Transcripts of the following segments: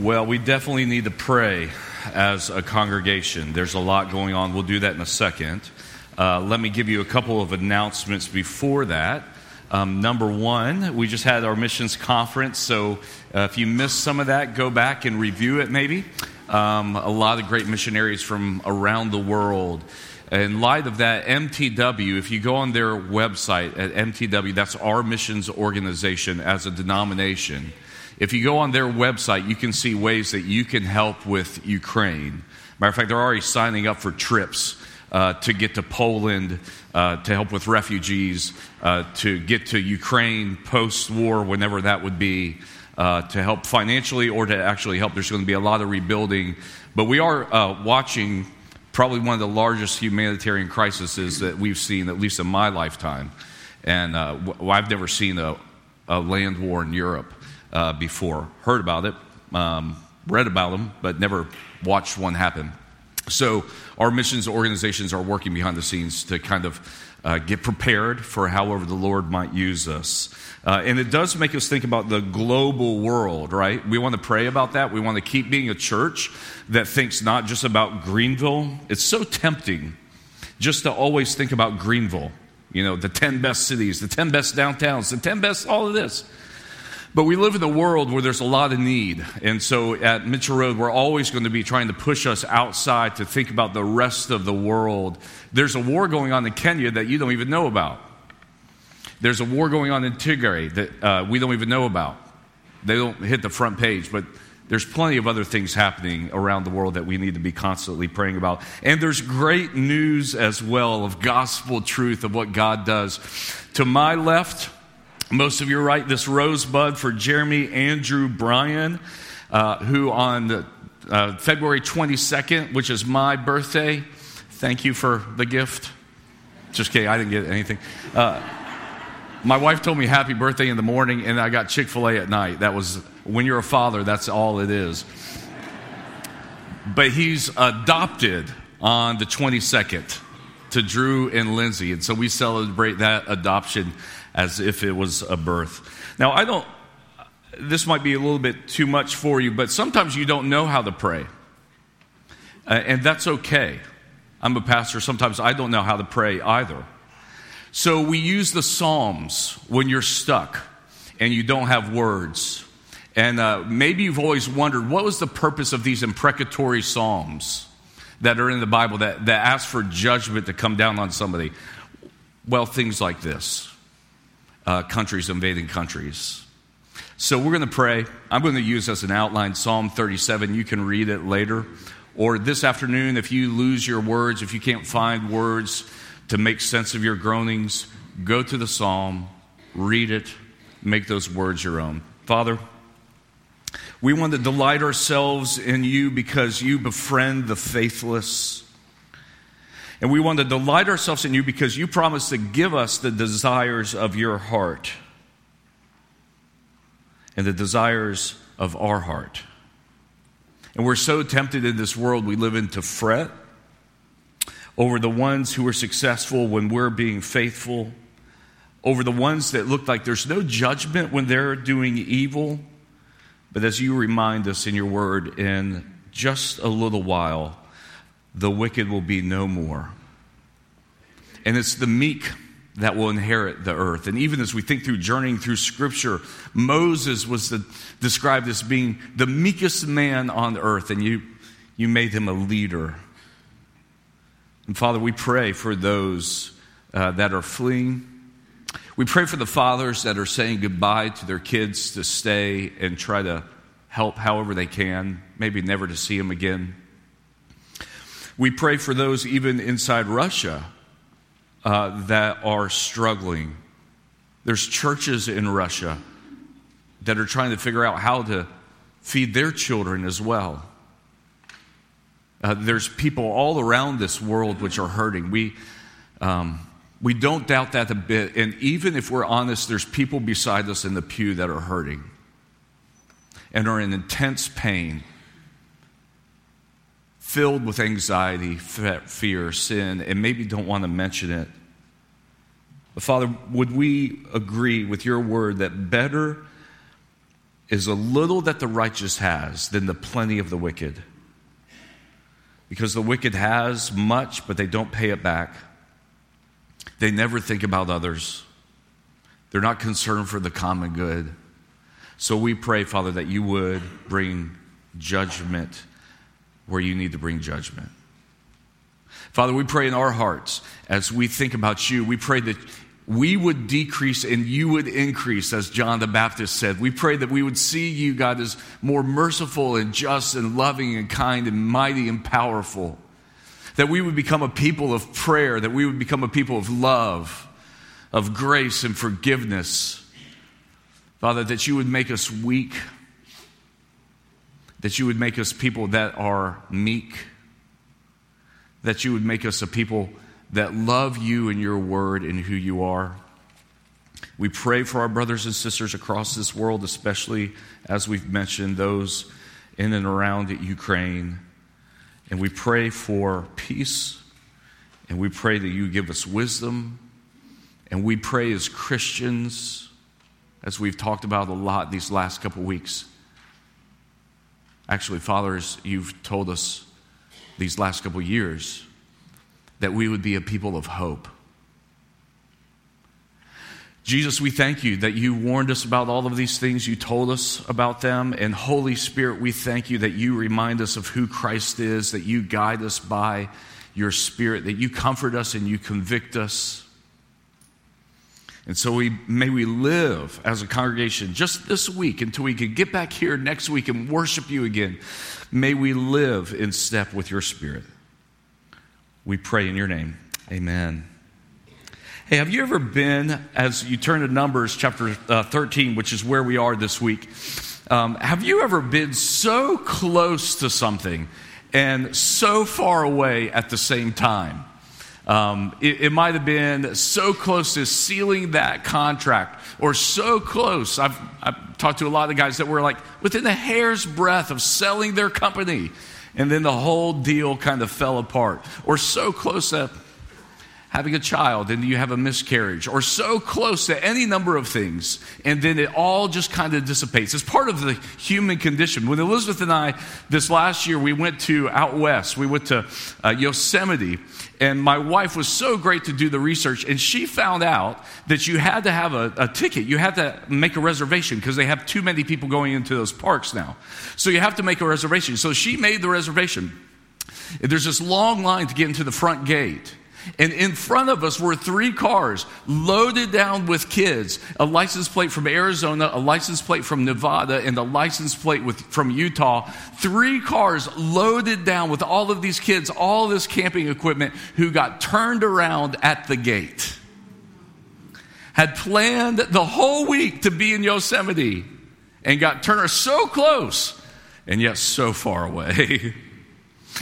Well, we definitely need to pray as a congregation. There's a lot going on. We'll do that in a second. Let me give you a couple of announcements before that. Number one, we just had our missions conference, so if you missed some of that, go back and review it maybe. A lot of great missionaries from around the world. In light of that, MTW, if you go on their website at MTW, that's our missions organization as a denomination. If you go on their website, you can see ways that you can help with Ukraine. Matter of fact, they're already signing up for trips to get to Poland, to help with refugees, to get to Ukraine post-war, whenever that would be, to help financially or to actually help. There's going to be a lot of rebuilding. But we are watching probably one of the largest humanitarian crises that we've seen, at least in my lifetime. And I've never seen a land war in Europe before. Heard about it, read about them, but never watched one happen. So our missions organizations are working behind the scenes to kind of get prepared for however the Lord might use us. And it does make us think about the global world, right? We want to pray about that. We want to keep being a church that thinks not just about Greenville. It's so tempting just to always think about Greenville, you know, the 10 best cities, the 10 best downtowns, the 10 best all of this. But we live in a world where there's a lot of need. And so at Mitchell Road, we're always going to be trying to push us outside to think about the rest of the world. There's a war going on in Kenya that you don't even know about. There's a war going on in Tigray that we don't even know about. They don't hit the front page, but there's plenty of other things happening around the world that we need to be constantly praying about. And there's great news as well of gospel truth of what God does. To my left, most of you are right, this rosebud for Jeremy Andrew Bryan, who on February 22nd, which is my birthday, thank you for the gift. Just kidding, I didn't get anything. My wife told me happy birthday in the morning, and I got Chick-fil-A at night. That was, when you're a father, that's all it is. But he's adopted on the 22nd to Drew and Lindsay, and so we celebrate that adoption as if it was a birth. Now, this might be a little bit too much for you, but sometimes you don't know how to pray. And that's okay. I'm a pastor. Sometimes I don't know how to pray either. So we use the Psalms when you're stuck and you don't have words. And maybe you've always wondered, what was the purpose of these imprecatory Psalms that are in the Bible that ask for judgment to come down on somebody? Well, things like this. Countries invading countries. So we're going to pray. I'm going to use as an outline Psalm 37. You can read it later. Or this afternoon, if you lose your words, if you can't find words to make sense of your groanings, go to the Psalm, read it, make those words your own. Father, we want to delight ourselves in you because you befriend the faithless. And we want to delight ourselves in you because you promised to give us the desires of your heart and the desires of our heart. And we're so tempted in this world we live in to fret over the ones who are successful when we're being faithful, over the ones that look like there's no judgment when they're doing evil. But as you remind us in your word, in just a little while, the wicked will be no more. And it's the meek that will inherit the earth. And even as we think through journeying through Scripture, Moses was described as being the meekest man on earth, and you made him a leader. And Father, we pray for those that are fleeing. We pray for the fathers that are saying goodbye to their kids to stay and try to help however they can, maybe never to see them again. We pray for those even inside Russia that are struggling. There's churches in Russia that are trying to figure out how to feed their children as well. There's people all around this world which are hurting. We don't doubt that a bit. And even if we're honest, there's people beside us in the pew that are hurting and are in intense pain, filled with anxiety, fear, sin, and maybe don't want to mention it. But Father, would we agree with your word that better is the little that the righteous has than the plenty of the wicked. Because the wicked has much, but they don't pay it back. They never think about others. They're not concerned for the common good. So we pray, Father, that you would bring judgment where you need to bring judgment. Father, we pray in our hearts as we think about you. We pray that we would decrease and you would increase, as John the Baptist said. We pray that we would see you, God, as more merciful and just and loving and kind and mighty and powerful. That we would become a people of prayer, that we would become a people of love, of grace and forgiveness. Father, that you would make us weak, that you would make us people that are meek, that you would make us a people that love you and your word and who you are. We pray for our brothers and sisters across this world, especially as we've mentioned those in and around Ukraine. And we pray for peace, and we pray that you give us wisdom. And we pray as Christians, as we've talked about a lot these last couple weeks. Actually, Father, as you've told us these last couple years, that we would be a people of hope. Jesus, we thank you that you warned us about all of these things. You told us about them. And Holy Spirit, we thank you that you remind us of who Christ is, that you guide us by your Spirit, that you comfort us and you convict us. And so may we live as a congregation just this week until we can get back here next week and worship you again. May we live in step with your Spirit. We pray in your name. Amen. Hey, have you ever been, as you turn to Numbers chapter 13, which is where we are this week, have you ever been so close to something and so far away at the same time? It might have been so close to sealing that contract, or so close. I've talked to a lot of guys that were like within a hair's breadth of selling their company, and then the whole deal kind of fell apart. Or so close to having a child and you have a miscarriage. Or so close to any number of things. And then it all just kind of dissipates. It's part of the human condition. When Elizabeth and I, this last year, we went to out west. We went to Yosemite. And my wife was so great to do the research. And she found out that you had to have a ticket. You had to make a reservation because they have too many people going into those parks now. So you have to make a reservation. So she made the reservation. There's this long line to get into the front gate. And in front of us were three cars loaded down with kids, a license plate from Arizona, a license plate from Nevada, and a license plate from Utah. Three cars loaded down with all of these kids, all this camping equipment, who got turned around at the gate. Had planned the whole week to be in Yosemite and got turned around, so close and yet so far away.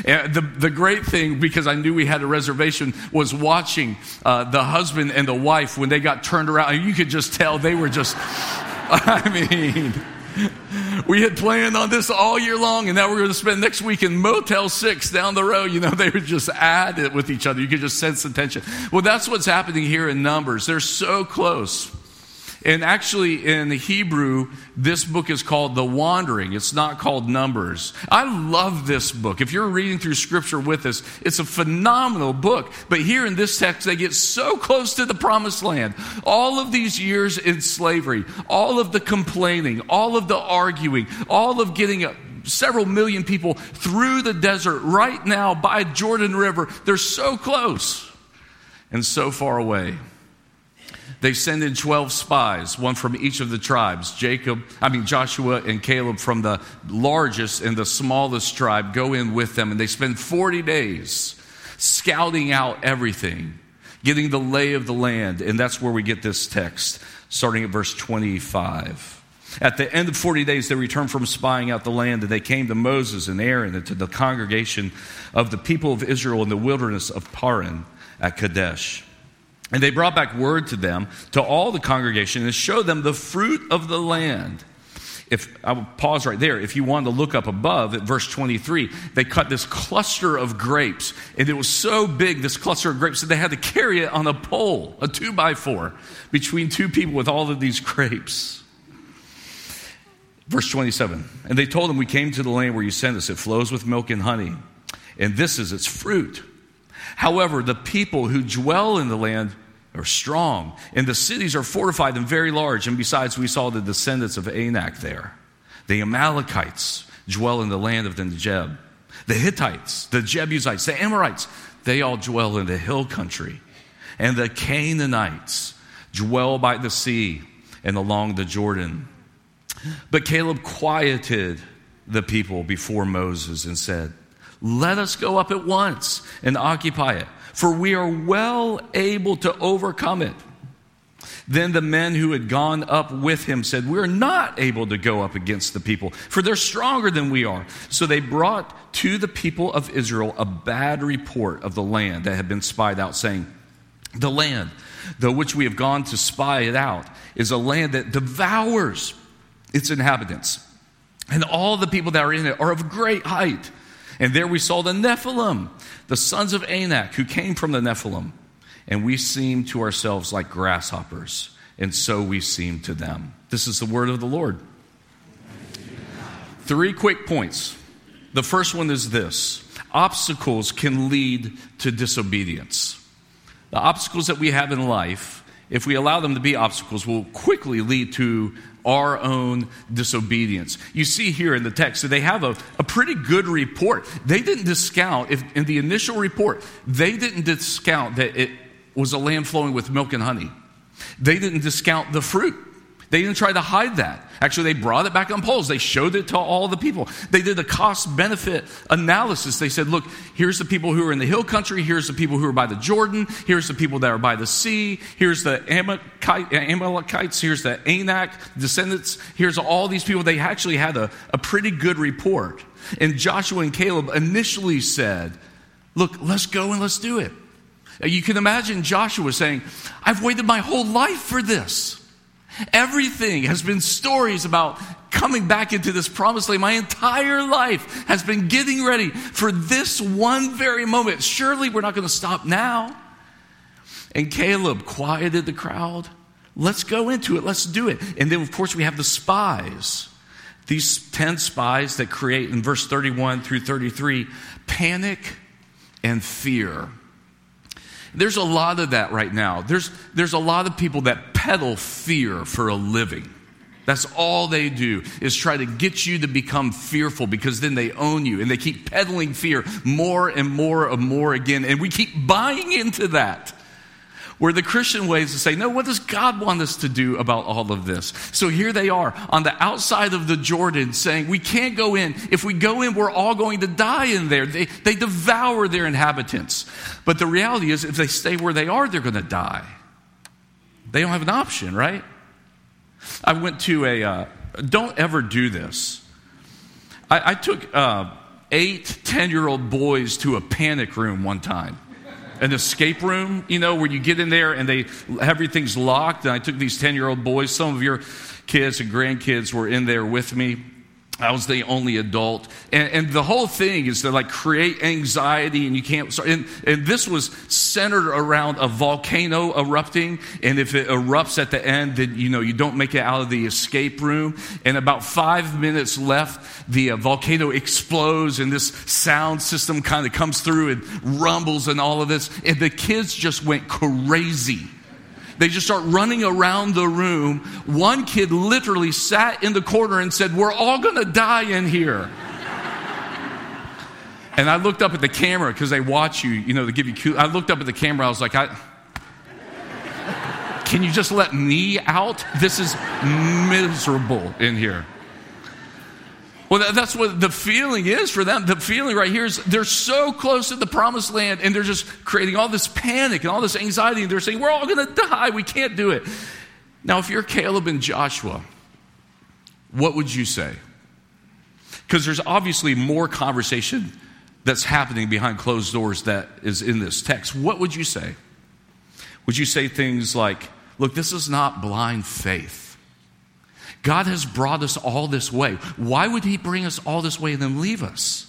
And the great thing, because I knew we had a reservation, was watching the husband and the wife when they got turned around. You could just tell they were just, I mean, we had planned on this all year long, and now we're going to spend next week in Motel 6 down the road. You know, they were just at it with each other. You could just sense the tension. Well, that's what's happening here in Numbers. They're so close. And actually, in Hebrew, this book is called The Wandering. It's not called Numbers. I love this book. If you're reading through Scripture with us, it's a phenomenal book. But here in this text, they get so close to the promised land. All of these years in slavery, all of the complaining, all of the arguing, all of getting several million people through the desert right now by Jordan River. They're so close and so far away. They send in 12 spies, one from each of the tribes. Joshua and Caleb from the largest and the smallest tribe go in with them, and they spend 40 days scouting out everything, getting the lay of the land. And that's where we get this text, starting at verse 25. At the end of 40 days, they returned from spying out the land, and they came to Moses and Aaron and to the congregation of the people of Israel in the wilderness of Paran at Kadesh. And they brought back word to them, to all the congregation, and showed them the fruit of the land. I will pause right there. If you want to look up above at verse 23, they cut this cluster of grapes. And it was so big, this cluster of grapes, that they had to carry it on a pole, a 2x4, between two people with all of these grapes. Verse 27, and they told him, we came to the land where you sent us. It flows with milk and honey, and this is its fruit. However, the people who dwell in the land are strong, and the cities are fortified and very large. And besides, we saw the descendants of Anak there. The Amalekites dwell in the land of the Negeb. The Hittites, the Jebusites, the Amorites, they all dwell in the hill country. And the Canaanites dwell by the sea and along the Jordan. But Caleb quieted the people before Moses and said, let us go up at once and occupy it, for we are well able to overcome it. Then the men who had gone up with him said, we are not able to go up against the people, for they're stronger than we are. So they brought to the people of Israel a bad report of the land that had been spied out, saying, the land, though which we have gone to spy it out, is a land that devours its inhabitants. And all the people that are in it are of great height. And there we saw the Nephilim, the sons of Anak, who came from the Nephilim. And we seemed to ourselves like grasshoppers, and so we seemed to them. This is the word of the Lord. Three quick points. The first one is this. Obstacles can lead to disobedience. The obstacles that we have in life, if we allow them to be obstacles, will quickly lead to our own disobedience. You see here in the text that they have a pretty good report. They didn't discount, if in the initial report, they didn't discount that it was a land flowing with milk and honey. They didn't discount the fruit. They didn't try to hide that. Actually, they brought it back on poles. They showed it to all the people. They did a cost-benefit analysis. They said, look, here's the people who are in the hill country. Here's the people who are by the Jordan. Here's the people that are by the sea. Here's the Amalekites. Here's the Anak descendants. Here's all these people. They actually had a pretty good report. And Joshua and Caleb initially said, look, let's go and let's do it. You can imagine Joshua saying, I've waited my whole life for this. Everything has been stories about coming back into this promised land. My entire life has been getting ready for this one very moment. Surely we're not going to stop now. And Caleb quieted the crowd. Let's go into it. Let's do it. And then, of course, we have the spies. These 10 spies that create, in verse 31 through 33, panic and fear. There's a lot of that right now. There's a lot of people that peddle fear for a living. That's all they do is try to get you to become fearful, because then they own you and they keep peddling fear more and more and more again. And we keep buying into that. Where the Christian way is to say, no, what does God want us to do about all of this? So here they are on the outside of the Jordan saying, we can't go in. If we go in, we're all going to die in there. They devour their inhabitants. But the reality is, if they stay where they are, they're going to die. They don't have an option, right? I went to don't ever do this. I took 8 10-year-old boys to a panic room one time. An escape room, you know, where you get in there and everything's locked. And I took these 10-year-old boys. Some of your kids and grandkids were in there with me. I was the only adult. And the whole thing is to like create anxiety, and you can't. And this was centered around a volcano erupting. And if it erupts at the end, then, you know, you don't make it out of the escape room. And about 5 minutes left, the volcano explodes and this sound system kind of comes through and rumbles and all of this. And the kids just went crazy. They just start running around the room. One kid literally sat in the corner and said, we're all going to die in here. And I looked up at the camera, because they watch you, you know, they give you I looked up at the camera. I was like, can you just let me out? This is miserable in here. Well, that's what the feeling is for them. The feeling right here is they're so close to the promised land, and they're just creating all this panic and all this anxiety. And they're saying, we're all going to die. We can't do it. Now, if you're Caleb and Joshua, what would you say? Because there's obviously more conversation that's happening behind closed doors that is in this text. What would you say? Would you say things like, look, this is not blind faith. God has brought us all this way. Why would he bring us all this way and then leave us?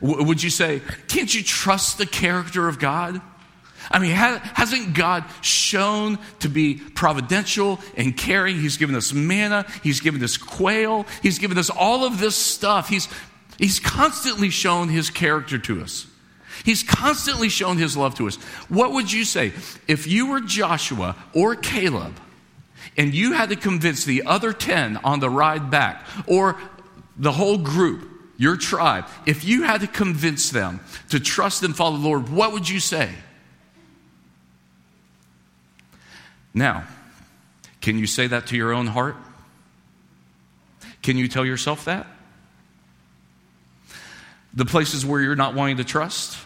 Would you say, can't you trust the character of God? I mean, hasn't God shown to be providential and caring? He's given us manna. He's given us quail. He's given us all of this stuff. He's constantly shown his character to us. He's constantly shown his love to us. What would you say if you were Joshua or Caleb and you had to convince the other 10 on the ride back, or the whole group, your tribe, if you had to convince them to trust and follow the Lord, what would you say? Now, can you say that to your own heart? Can you tell yourself that? The places where you're not wanting to trust,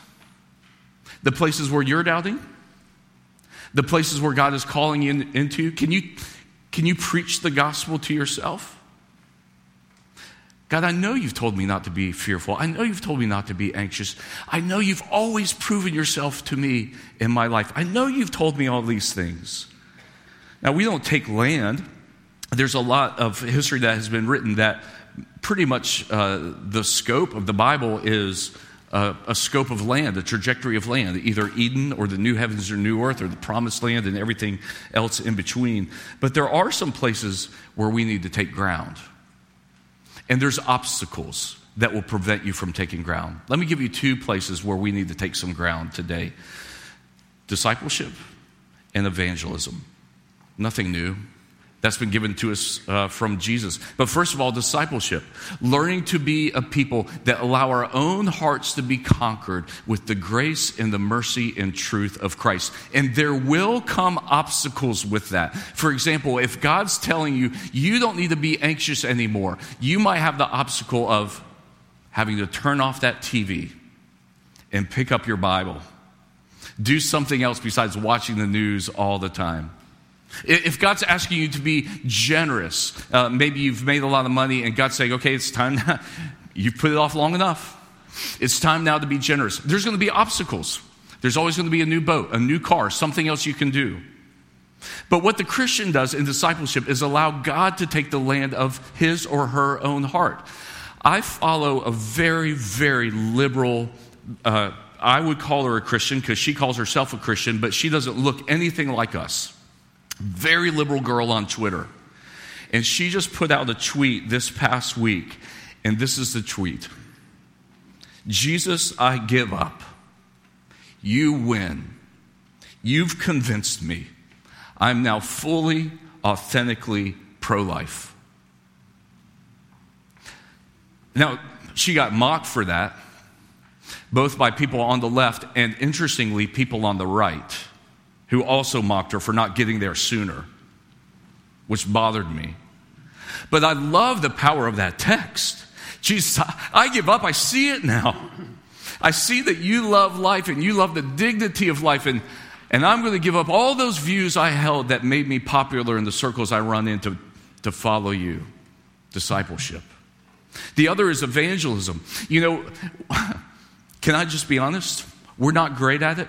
the places where you're doubting, the places where God is calling you into, can you preach the gospel to yourself? God, I know you've told me not to be fearful. I know you've told me not to be anxious. I know you've always proven yourself to me in my life. I know you've told me all these things. Now, we don't take land. There's a lot of history that has been written that pretty much the scope of the Bible is a scope of land, a trajectory of land, either Eden or the new heavens or new earth or the promised land and everything else in between. But there are some places where we need to take ground. And there's obstacles that will prevent you from taking ground. Let me give you two places where we need to take some ground today. Discipleship and evangelism. Nothing new. That's been given to us from Jesus. But first of all, discipleship. Learning to be a people that allow our own hearts to be conquered with the grace and the mercy and truth of Christ. And there will come obstacles with that. For example, if God's telling you, you don't need to be anxious anymore, you might have the obstacle of having to turn off that TV and pick up your Bible. Do something else besides watching the news all the time. If God's asking you to be generous, maybe you've made a lot of money and God's saying, okay, it's time now. You've put it off long enough. It's time now to be generous. There's going to be obstacles. There's always going to be a new boat, a new car, something else you can do. But what the Christian does in discipleship is allow God to take the land of his or her own heart. I follow a very, very liberal I would call her a Christian because she calls herself a Christian, but she doesn't look anything like us. Very liberal girl on Twitter. And she just put out a tweet this past week. And this is the tweet. Jesus, I give up. You win. You've convinced me. I'm now fully, authentically pro-life. Now, she got mocked for that, both by people on the left and, interestingly, people on the right, who also mocked her for not getting there sooner, which bothered me. But I love the power of that text. Jesus, I give up. I see it now. I see that you love life and you love the dignity of life. And I'm going to give up all those views I held that made me popular in the circles I run in to follow you. Discipleship. The other is evangelism. You know, can I just be honest? We're not great at it.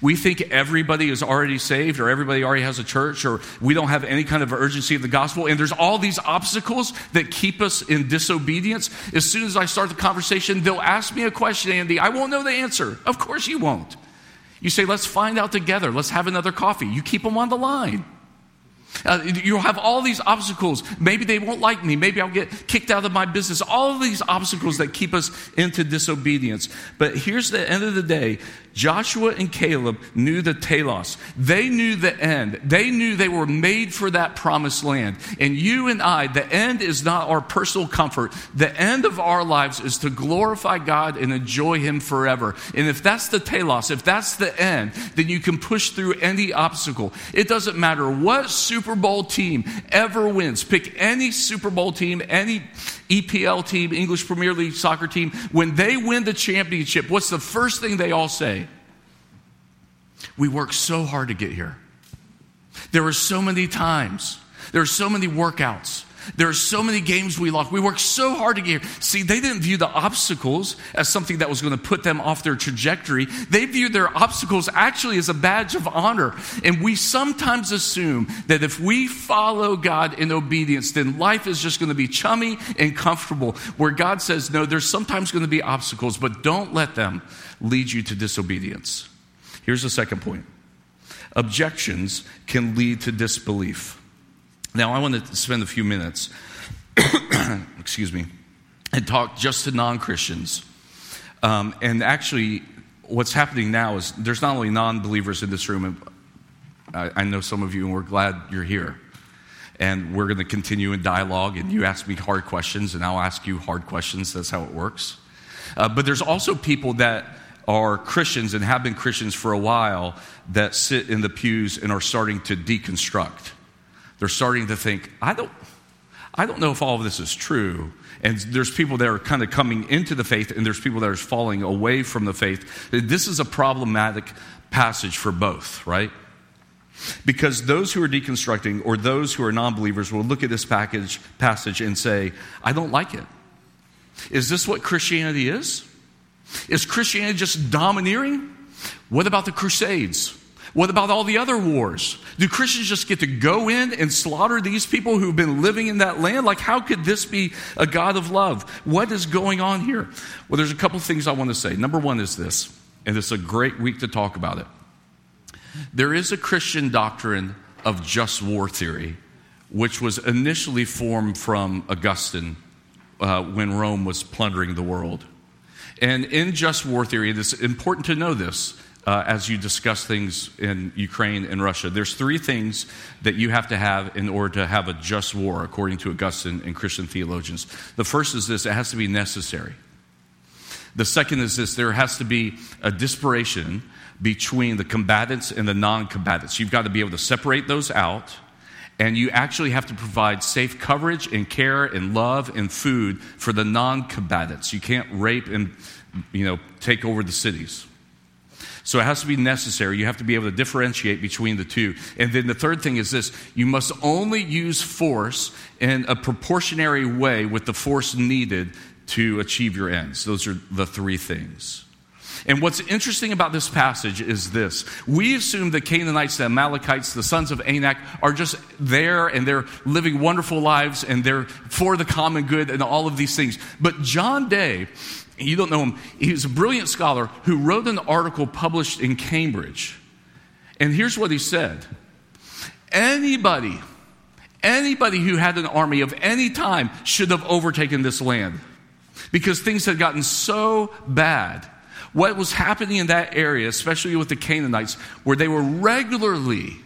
We think everybody is already saved or everybody already has a church or we don't have any kind of urgency of the gospel. And there's all these obstacles that keep us in disobedience. As soon as I start the conversation, they'll ask me a question, Andy. I won't know the answer. Of course you won't. You say, let's find out together. Let's have another coffee. You keep them on the line. You'll have all these obstacles. Maybe they won't like me. Maybe I'll get kicked out of my business. All of these obstacles that keep us into disobedience. But here's the end of the day. Joshua and Caleb knew the telos. They knew the end. They knew they were made for that promised land. And you and I, the end is not our personal comfort. The end of our lives is to glorify God and enjoy him forever. And if that's the telos, if that's the end, then you can push through any obstacle. It doesn't matter what Super Bowl team ever wins. Pick any Super Bowl team, any EPL team, English Premier League soccer team. When they win the championship, what's the first thing they all say? We worked so hard to get here. There were so many times. There were so many workouts. There are so many games we lost. We worked so hard to get here. See, they didn't view the obstacles as something that was going to put them off their trajectory. They viewed their obstacles actually as a badge of honor. And we sometimes assume that if we follow God in obedience, then life is just going to be chummy and comfortable. Where God says, no, there's sometimes going to be obstacles, but don't let them lead you to disobedience. Here's the second point. Objections can lead to disbelief. Now, I want to spend a few minutes, excuse me, and talk just to non-Christians. And actually, what's happening now is there's not only non-believers in this room. I know some of you, and we're glad you're here. And we're going to continue in dialogue, and you ask me hard questions, and I'll ask you hard questions. That's how it works. But there's also people that are Christians and have been Christians for a while that sit in the pews and are starting to deconstruct. They're starting to think, I don't know if all of this is true. And there's people that are kind of coming into the faith, and there's people that are falling away from the faith. This is a problematic passage for both, right? Because those who are deconstructing or those who are non-believers will look at this passage and say, I don't like it. Is this what Christianity is? Is Christianity just domineering? What about the Crusades? What about all the other wars? Do Christians just get to go in and slaughter these people who've been living in that land? Like, how could this be a God of love? What is going on here? Well, there's a couple things I want to say. Number one is this, and it's a great week to talk about it. There is a Christian doctrine of just war theory, which was initially formed from Augustine when Rome was plundering the world. And in just war theory, and it's important to know this as you discuss things in Ukraine and Russia, there's three things that you have to have in order to have a just war, according to Augustine and Christian theologians. The first is this: it has to be necessary. The second is this: there has to be a disparation between the combatants and the non-combatants. You've got to be able to separate those out, and you actually have to provide safe coverage and care and love and food for the non-combatants. You can't rape and, take over the cities. So it has to be necessary. You have to be able to differentiate between the two. And then the third thing is this: you must only use force in a proportionary way with the force needed to achieve your ends. Those are the three things. And what's interesting about this passage is this. We assume the Canaanites, the Amalekites, the sons of Anak are just there, and they're living wonderful lives, and they're for the common good and all of these things. But John Day, you don't know him, he was a brilliant scholar who wrote an article published in Cambridge. And here's what he said. Anybody who had an army of any time should have overtaken this land because things had gotten so bad. What was happening in that area, especially with the Canaanites, where they were regularly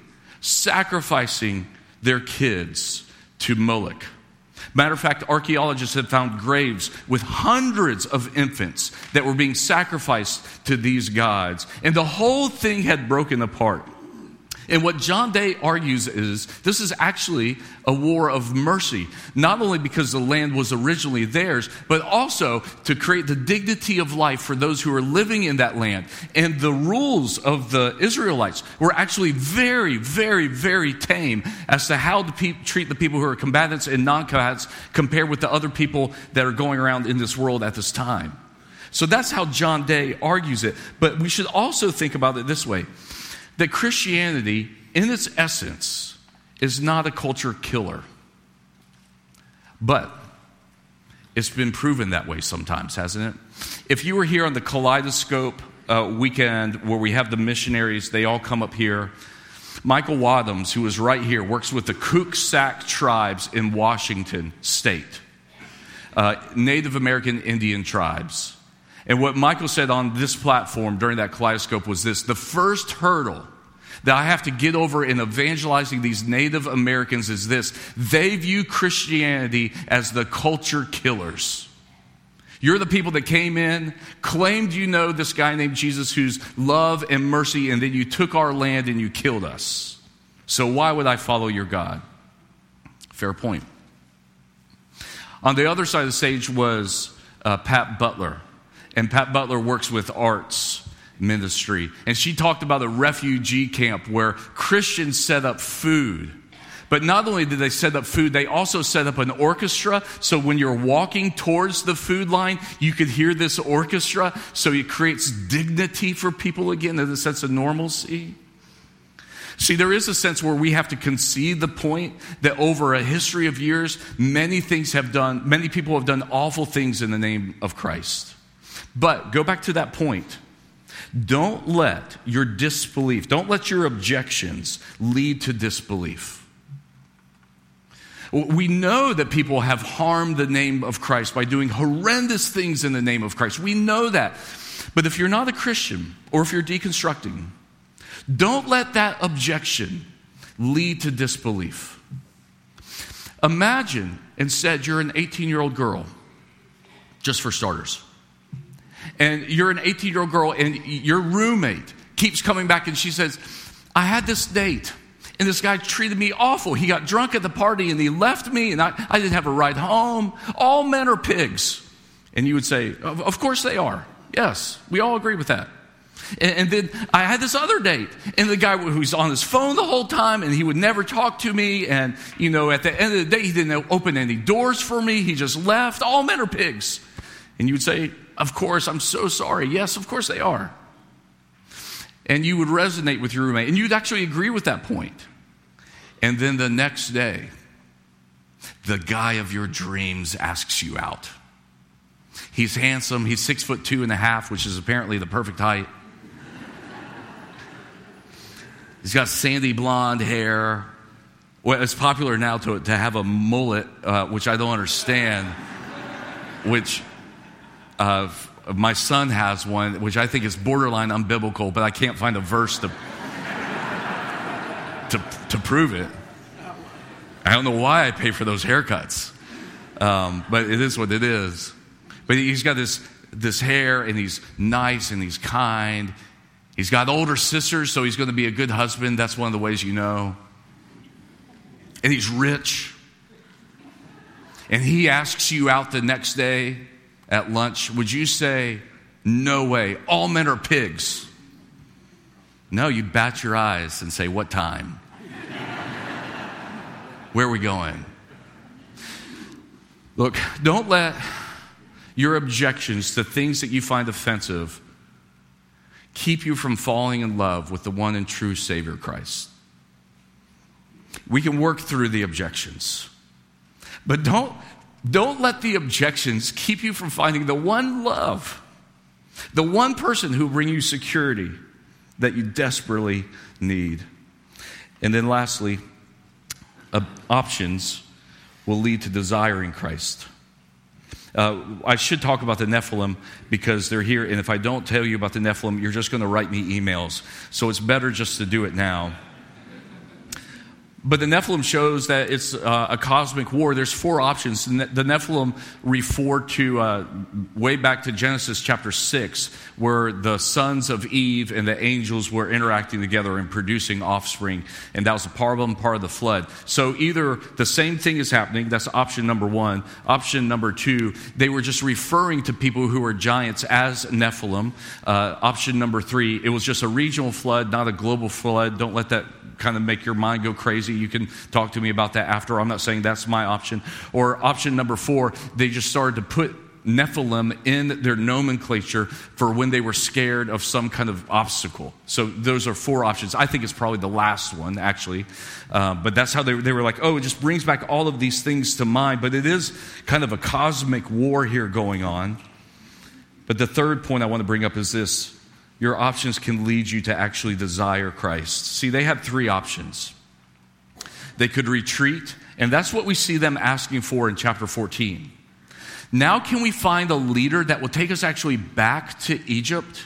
sacrificing their kids to Moloch. Matter of fact, archaeologists have found graves with hundreds of infants that were being sacrificed to these gods. And the whole thing had broken apart. And what John Day argues is this is actually a war of mercy, not only because the land was originally theirs, but also to create the dignity of life for those who are living in that land. And the rules of the Israelites were actually very, very, very tame as to how to treat the people who are combatants and non-combatants compared with the other people that are going around in this world at this time. So that's how John Day argues it. But we should also think about it this way. That Christianity, in its essence, is not a culture killer. But it's been proven that way sometimes, hasn't it? If you were here on the Kaleidoscope weekend where we have the missionaries, they all come up here. Michael Wadhams, who is right here, works with the Nooksack tribes in Washington state. Native American Indian tribes. And what Michael said on this platform during that Kaleidoscope was this: the first hurdle that I have to get over in evangelizing these Native Americans is this. They view Christianity as the culture killers. You're the people that came in, claimed you know this guy named Jesus who's love and mercy, and then you took our land and you killed us. So why would I follow your God? Fair point. On the other side of the stage was Pat Butler. And Pat Butler works with arts ministry. And she talked about a refugee camp where Christians set up food. But not only did they set up food, they also set up an orchestra. So when you're walking towards the food line, you could hear this orchestra. So it creates dignity for people again in a sense of normalcy. See, there is a sense where we have to concede the point that over a history of years, many people have done awful things in the name of Christ. But go back to that point. Don't let your disbelief, don't let your objections lead to disbelief. We know that people have harmed the name of Christ by doing horrendous things in the name of Christ. We know that. But if you're not a Christian, or if you're deconstructing, don't let that objection lead to disbelief. Imagine instead you're an 18-year-old girl, just for starters. And you're an 18-year-old girl and your roommate keeps coming back and she says, I had this date and this guy treated me awful. He got drunk at the party and he left me and I didn't have a ride home. All men are pigs. And you would say, of course they are. Yes, we all agree with that. And then I had this other date and the guy who's on his phone the whole time and he would never talk to me. And, you know, at the end of the day, he didn't open any doors for me. He just left. All men are pigs. And you would say, of course, I'm so sorry. Yes, of course they are. And you would resonate with your roommate. And you'd actually agree with that point. And then the next day, the guy of your dreams asks you out. He's handsome. He's 6'2½", which is apparently the perfect height. He's got sandy blonde hair. Well, it's popular now to have a mullet, which I don't understand, which... my son has one, which I think is borderline unbiblical, but I can't find a verse to prove it. I don't know why I pay for those haircuts, but it is what it is. But he's got this hair, and he's nice, and he's kind. He's got older sisters, so he's going to be a good husband. That's one of the ways you know. And he's rich. And he asks you out the next day. At lunch, would you say, no way, all men are pigs? No, you'd bat your eyes and say, what time? Where are we going? Look, don't let your objections to things that you find offensive keep you from falling in love with the one and true Savior, Christ. We can work through the objections, but don't let the objections keep you from finding the one love, the one person who will bring you security that you desperately need. And then lastly, options will lead to desiring Christ. I should talk about the Nephilim because they're here. And if I don't tell you about the Nephilim, you're just going to write me emails. So it's better just to do it now. But the Nephilim shows that it's a cosmic war. There's four options. The Nephilim refer to way back to Genesis chapter 6, where the sons of Eve and the angels were interacting together and producing offspring. And that was a problem, part of the flood. So either the same thing is happening. That's option number one. Option number two, they were just referring to people who were giants as Nephilim. Option number three, it was just a regional flood, not a global flood. Don't let that kind of make your mind go crazy. You can talk to me about that after. I'm not saying that's my option. Or option number four, they just started to put Nephilim in their nomenclature for when they were scared of some kind of obstacle. So those are four options. I think it's probably the last one, actually. But that's how they were like, oh, it just brings back all of these things to mind. But it is kind of a cosmic war here going on. But the third point I want to bring up is this. Your options can lead you to actually desire Christ. See, they had three options. They could retreat, and that's what we see them asking for in chapter 14. Now can we find a leader that will take us actually back to Egypt?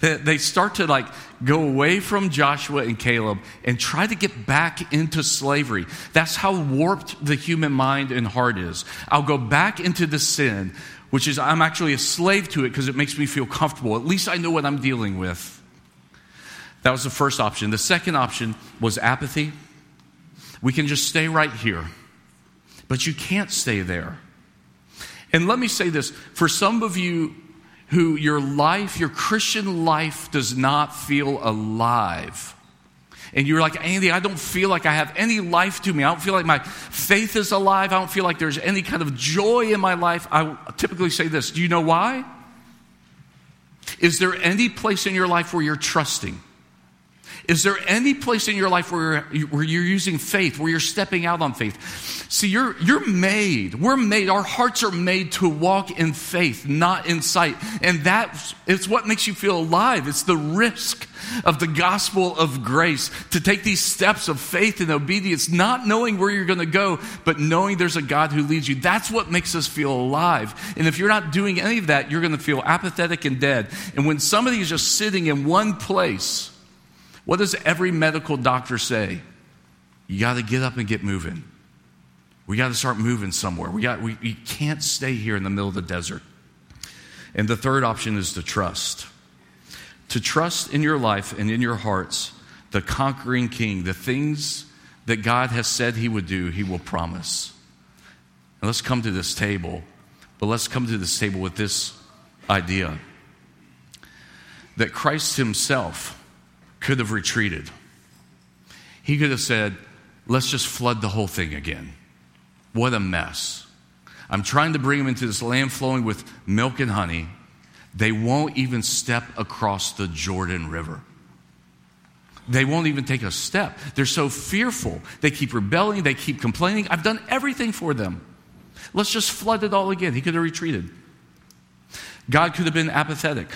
They start to go away from Joshua and Caleb and try to get back into slavery. That's how warped the human mind and heart is. I'll go back into the sin, which is I'm actually a slave to it because it makes me feel comfortable. At least I know what I'm dealing with. That was the first option. The second option was apathy. We can just stay right here. But you can't stay there. And let me say this. For some of you who your Christian life does not feel alive, and you're like, Andy, I don't feel like I have any life to me. I don't feel like my faith is alive. I don't feel like there's any kind of joy in my life. I typically say this. Do you know why? Is there any place in your life where you're trusting? Is there any place in your life where you're using faith, where you're stepping out on faith? See, you're made. We're made. Our hearts are made to walk in faith, not in sight. And it's what makes you feel alive. It's the risk of the gospel of grace, to take these steps of faith and obedience, not knowing where you're going to go, but knowing there's a God who leads you. That's what makes us feel alive. And if you're not doing any of that, you're going to feel apathetic and dead. And when somebody is just sitting in one place, what does every medical doctor say? You got to get up and get moving. We got to start moving somewhere. We can't stay here in the middle of the desert. And the third option is to trust. To trust in your life and in your hearts, the conquering king, the things that God has said he would do, he will promise. And let's come to this table, but let's come to this table with this idea that Christ himself could have retreated. He could have said, let's just flood the whole thing again. What a mess. I'm trying to bring them into this land flowing with milk and honey. They won't even step across the Jordan River. They won't even take a step. They're so fearful. They keep rebelling. They keep complaining. I've done everything for them. Let's just flood it all again. He could have retreated. God could have been apathetic.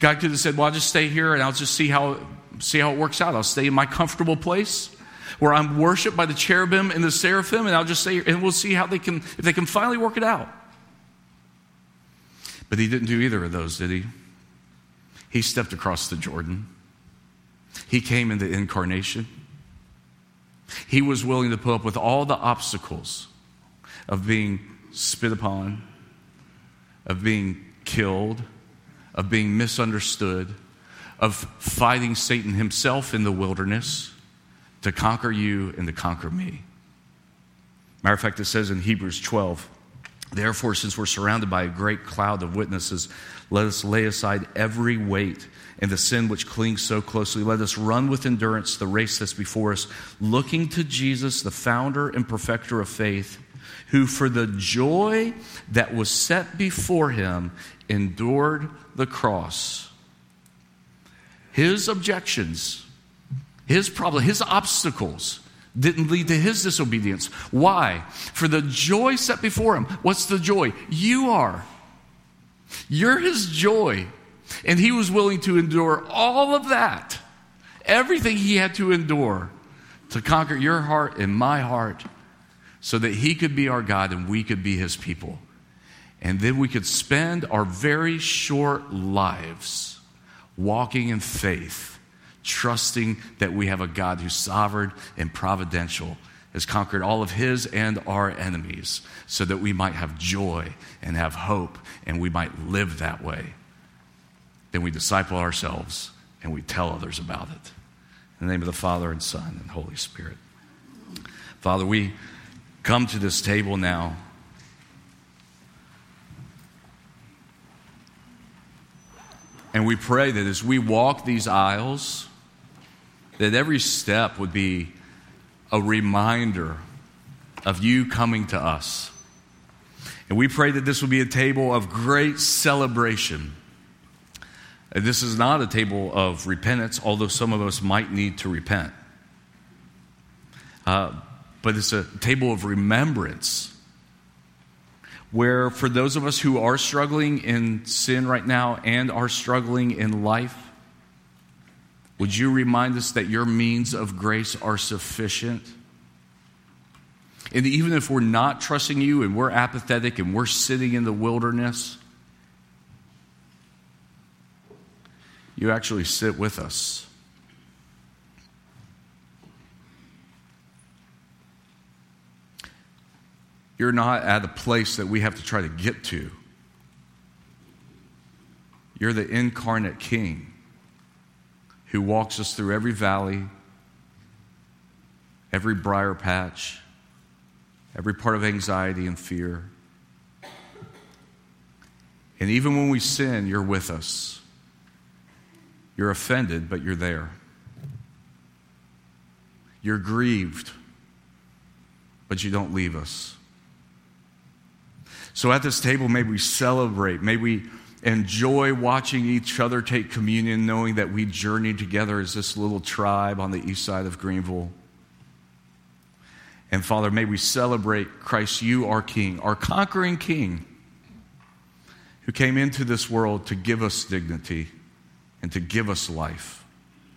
God could have said, well, I'll just stay here and I'll just see how it works out. I'll stay in my comfortable place where I'm worshiped by the cherubim and the seraphim, and I'll just stay here and we'll see how if they can finally work it out. But he didn't do either of those, did he? He stepped across the Jordan. He came into incarnation. He was willing to put up with all the obstacles of being spit upon, of being killed, of being misunderstood, of fighting Satan himself in the wilderness to conquer you and to conquer me. Matter of fact, it says in Hebrews 12, therefore, since we're surrounded by a great cloud of witnesses, let us lay aside every weight and the sin which clings so closely. Let us run with endurance the race that's before us, looking to Jesus, the founder and perfecter of faith, who for the joy that was set before him endured the cross. His objections, his problem, his obstacles didn't lead to his disobedience. Why? For the joy set before him. What's the joy? You are. You're his joy. And he was willing to endure all of that. Everything he had to endure to conquer your heart and my heart so that he could be our God and we could be his people. And then we could spend our very short lives walking in faith, trusting that we have a God who's sovereign and providential, has conquered all of his and our enemies so that we might have joy and have hope and we might live that way. Then we disciple ourselves and we tell others about it. In the name of the Father and Son and Holy Spirit. Father, we come to this table now and we pray that as we walk these aisles, that every step would be a reminder of you coming to us. And we pray that this will be a table of great celebration. And this is not a table of repentance, although some of us might need to repent. But it's a table of remembrance, where for those of us who are struggling in sin right now and are struggling in life, would you remind us that your means of grace are sufficient? And even if we're not trusting you and we're apathetic and we're sitting in the wilderness, you actually sit with us. You're not at a place that we have to try to get to. You're the incarnate king who walks us through every valley, every briar patch, every part of anxiety and fear. And even when we sin, you're with us. You're offended, but you're there. You're grieved, but you don't leave us. So at this table, may we celebrate, may we enjoy watching each other take communion, knowing that we journeyed together as this little tribe on the east side of Greenville. And Father, may we celebrate Christ, you, our King, our conquering King, who came into this world to give us dignity and to give us life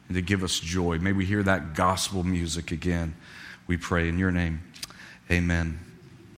and to give us joy. May we hear that gospel music again, we pray in your name. Amen.